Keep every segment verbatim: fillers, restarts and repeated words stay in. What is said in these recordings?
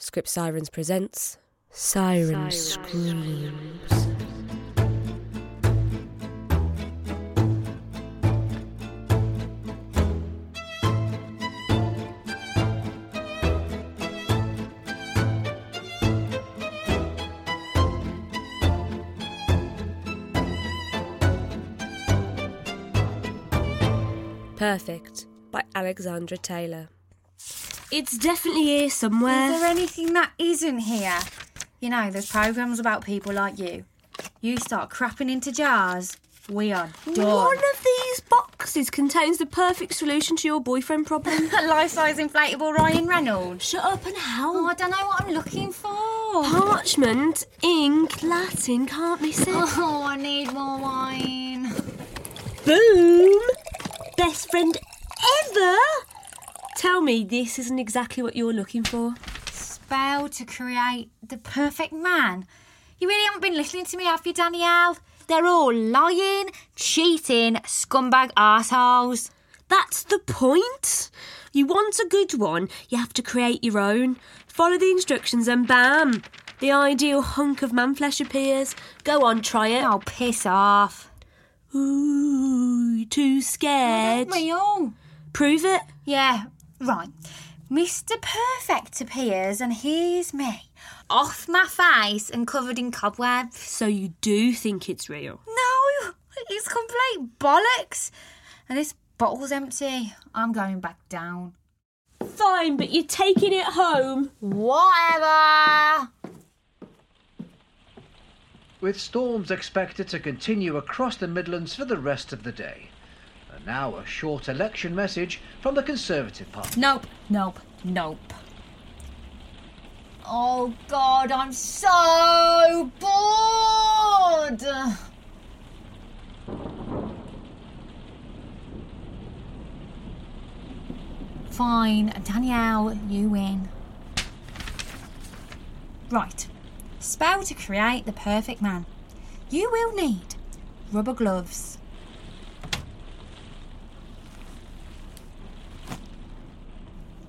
Script Sirens presents Siren, Siren Screams. Screams. Perfect by Alexandra Taylor. It's definitely here somewhere. Is there anything that isn't here? You know, there's programmes about people like you. You start crapping into jars, we are done. One of these boxes contains the perfect solution to your boyfriend problem. A life-size inflatable Ryan Reynolds. Shut up and help. Oh, I don't know what I'm looking for. Parchment, ink, Latin, can't be said. Oh, I need more wine. Boom! Best friend ever? Tell me this isn't exactly what you're looking for. Spell to create the perfect man. You really haven't been listening to me, have you, Danielle? They're all lying, cheating, scumbag arseholes. That's the point. You want a good one, you have to create your own. Follow the instructions and bam, the ideal hunk of man flesh appears. Go on, try it. Oh, piss off. Ooh, too scared. That's my own. Prove it. Yeah. Right, Mister Perfect appears and here's me, off my face and covered in cobwebs. So you do think it's real? No, it's complete bollocks. And this bottle's empty. I'm going back down. Fine, but you're taking it home. Whatever! With storms expected to continue across the Midlands for the rest of the day. Now a short election message from the Conservative Party. Nope, nope, nope. Oh, God, I'm so bored! Fine, Danielle, you win. Right. Spell to create the perfect man. You will need rubber gloves.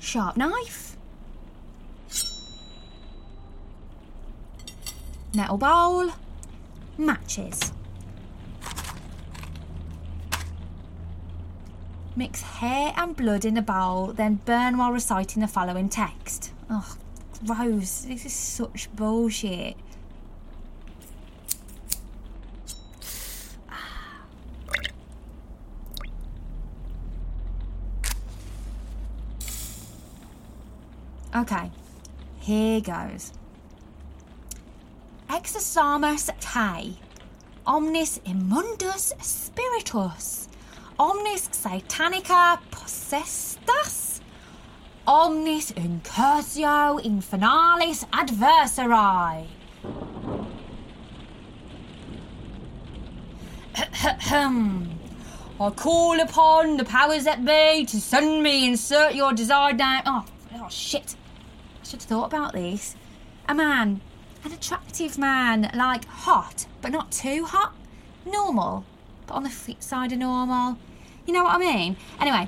Sharp knife, metal bowl, matches. Mix hair and blood in a bowl, then burn while reciting the following text. Oh, gross, this is such bullshit. Okay, here goes. Exorcimus te, omnis immundus spiritus, omnis satanica possestus, omnis incursio infernales adversari. I call upon the powers that be to send me insert your desired name. Oh, oh shit. Should have thought about this. A man, an attractive man, like hot, but not too hot. Normal, but on the fit side of normal. You know what I mean? Anyway,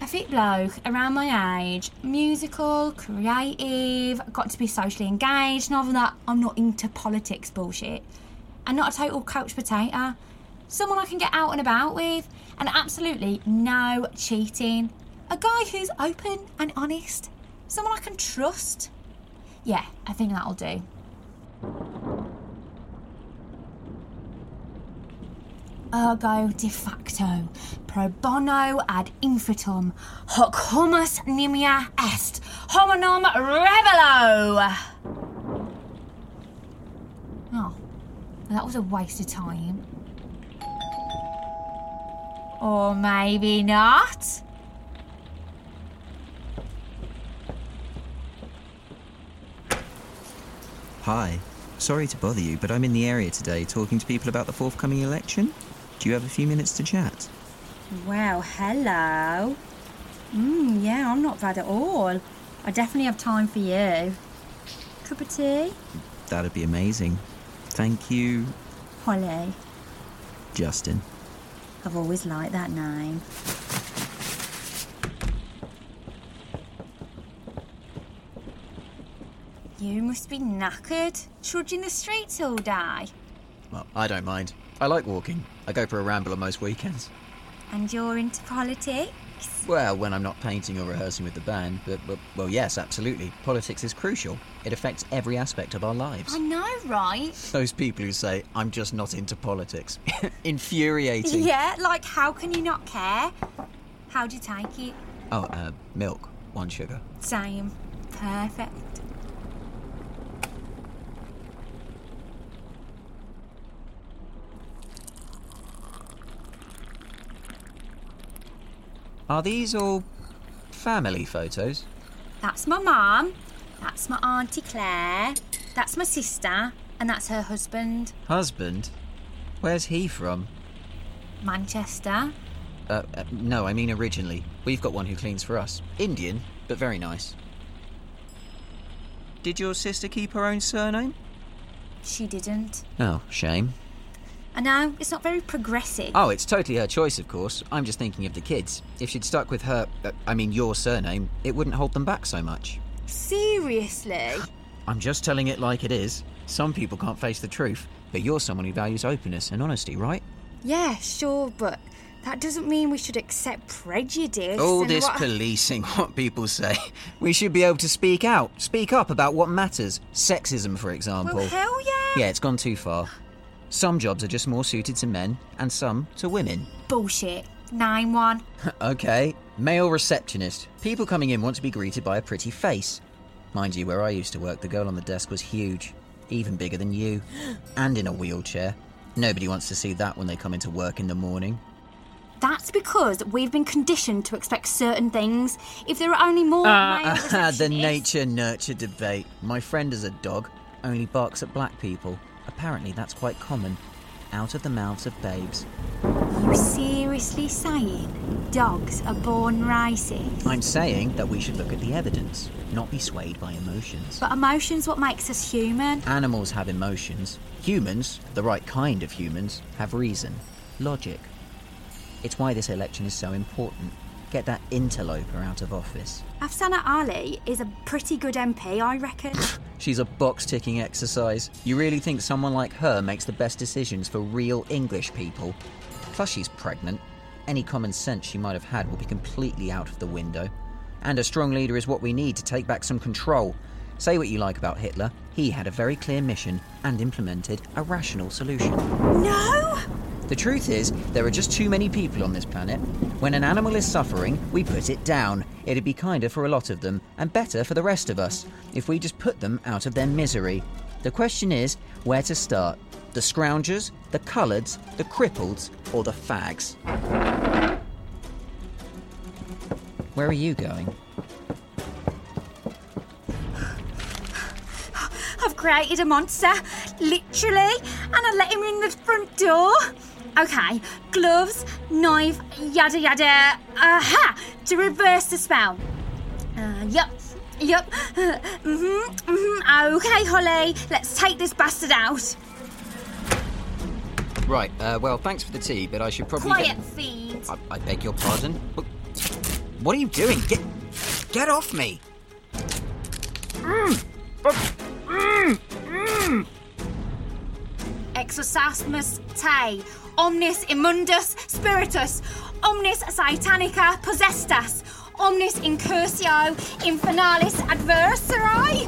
a fit bloke, around my age, musical, creative, got to be socially engaged, and other than that, I'm not into politics bullshit. And not a total couch potato. Someone I can get out and about with, and absolutely no cheating. A guy who's open and honest. Someone I can trust. Yeah, I think that'll do. Ergo de facto, pro bono ad infinitum, hoc humus nimia est, hominum revelo. Oh, that was a waste of time. Or maybe not. Hi. Sorry to bother you, but I'm in the area today talking to people about the forthcoming election. Do you have a few minutes to chat? Well, hello. Mm, yeah, I'm not bad at all. I definitely have time for you. Cup of tea? That'd be amazing. Thank you. Holly. Justin. I've always liked that name. You must be knackered, trudging the streets all day. Well, I don't mind. I like walking. I go for a ramble on most weekends. And you're into politics? Well, when I'm not painting or rehearsing with the band, but, but, well, yes, absolutely. Politics is crucial. It affects every aspect of our lives. I know, right? Those people who say, I'm just not into politics. Infuriating. Yeah, like, how can you not care? How'd you take it? Oh, uh, milk. One sugar. Same. Perfect. Are these all family photos? That's my mum, that's my Auntie Claire, that's my sister, and that's her husband. Husband? Where's he from? Manchester. Uh, uh, no, I mean originally. We've got one who cleans for us. Indian, but very nice. Did your sister keep her own surname? She didn't. Oh, shame. I know, it's not very progressive. Oh, it's totally her choice, of course. I'm just thinking of the kids. If she'd stuck with her, uh, I mean your surname, it wouldn't hold them back so much. Seriously? I'm just telling it like it is. Some people can't face the truth, but you're someone who values openness and honesty, right? Yeah, sure, but that doesn't mean we should accept prejudice. All this what... policing, what people say. We should be able to speak out, speak up about what matters. Sexism, for example. Well, hell yeah! Yeah, it's gone too far. Some jobs are just more suited to men, and some to women. Bullshit. nine one. Okay. Male receptionist. People coming in want to be greeted by a pretty face. Mind you, where I used to work, the girl on the desk was huge. Even bigger than you. And in a wheelchair. Nobody wants to see that when they come into work in the morning. That's because we've been conditioned to expect certain things. If there are only more uh, male receptionists... The nature-nurture debate. My friend is a dog. Only barks at black people. Apparently that's quite common. Out of the mouths of babes. You seriously saying dogs are born racist? I'm saying that we should look at the evidence, not be swayed by emotions. But emotion's what makes us human. Animals have emotions. Humans, the right kind of humans, have reason, logic. It's why this election is so important. Get that interloper out of office. Afsana Ali is a pretty good M P, I reckon. She's a box-ticking exercise. You really think someone like her makes the best decisions for real English people? Plus she's pregnant. Any common sense she might have had will be completely out of the window. And a strong leader is what we need to take back some control. Say what you like about Hitler. He had a very clear mission and implemented a rational solution. No! The truth is, there are just too many people on this planet. When an animal is suffering, we put it down. It'd be kinder for a lot of them, and better for the rest of us, if we just put them out of their misery. The question is, where to start? The scroungers, the coloureds, the crippleds, or the fags? Where are you going? I've created a monster, literally, and I let him in the front door. Okay, gloves, knife, yada yada. Aha! To reverse the spell. Uh, yep, yep. Uh, mm-hmm, mm-hmm. Okay, Holly, let's take this bastard out. Right, uh, well, thanks for the tea, but I should probably... Quiet, get... fiend. I, I beg your pardon. What are you doing? Get, get off me. Mm. Mm. Mm. Exorcismus te. Omnis immundus spiritus, omnis satanica possestas, omnis incursio infinalis adversari.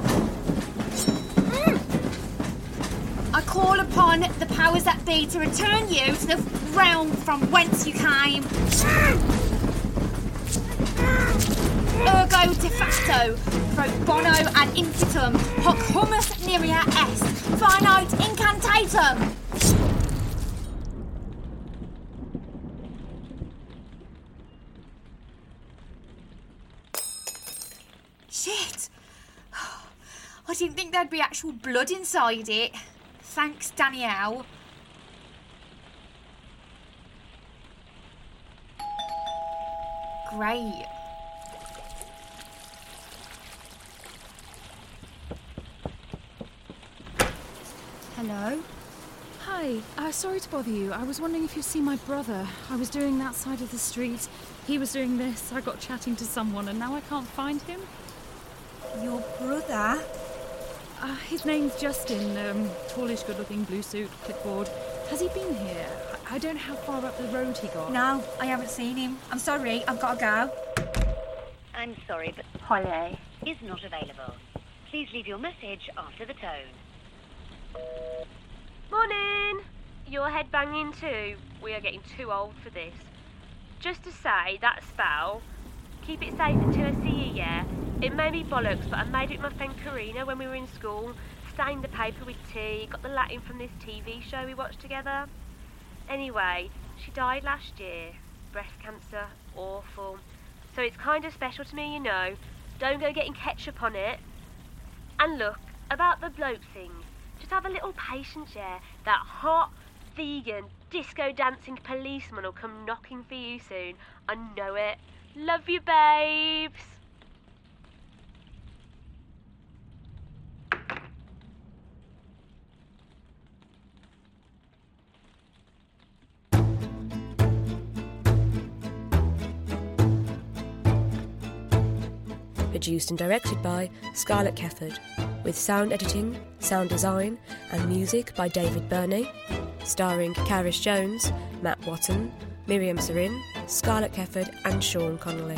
Mm. I call upon the powers that be to return you to the realm from whence you came. Mm. Ergo de facto, pro bono ad infitum, hoc humus neria est, finite incantatum. Shit! I didn't think there'd be actual blood inside it. Thanks, Danielle. Great. Hello? Hi. Uh, sorry to bother you. I was wondering if you'd see my brother. I was doing that side of the street. He was doing this. I got chatting to someone and now I can't find him. Your brother? Uh, his name's Justin, um, tallish, good-looking, blue suit, clipboard. Has he been here? I don't know how far up the road he got. No, I haven't seen him. I'm sorry, I've got to go. I'm sorry, but Holly is not available. Please leave your message after the tone. Morning! You're headbanging too. We are getting too old for this. Just to say, that spell, keep it safe until I see you, yeah? It made me bollocks, but I made it with my friend Karina when we were in school, stained the paper with tea, got the Latin from this T V show we watched together. Anyway, she died last year. Breast cancer, awful. So it's kind of special to me, you know. Don't go getting ketchup on it. And look, about the bloke thing, just have a little patience, yeah? That hot, vegan, disco-dancing policeman will come knocking for you soon. I know it. Love you, babes. Produced and directed by Scarlett Kefford, with sound editing, sound design and music by David Burney, starring Karis Jones, Matt Watton, Miriam Serin, Scarlett Kefford and Sean Connolly.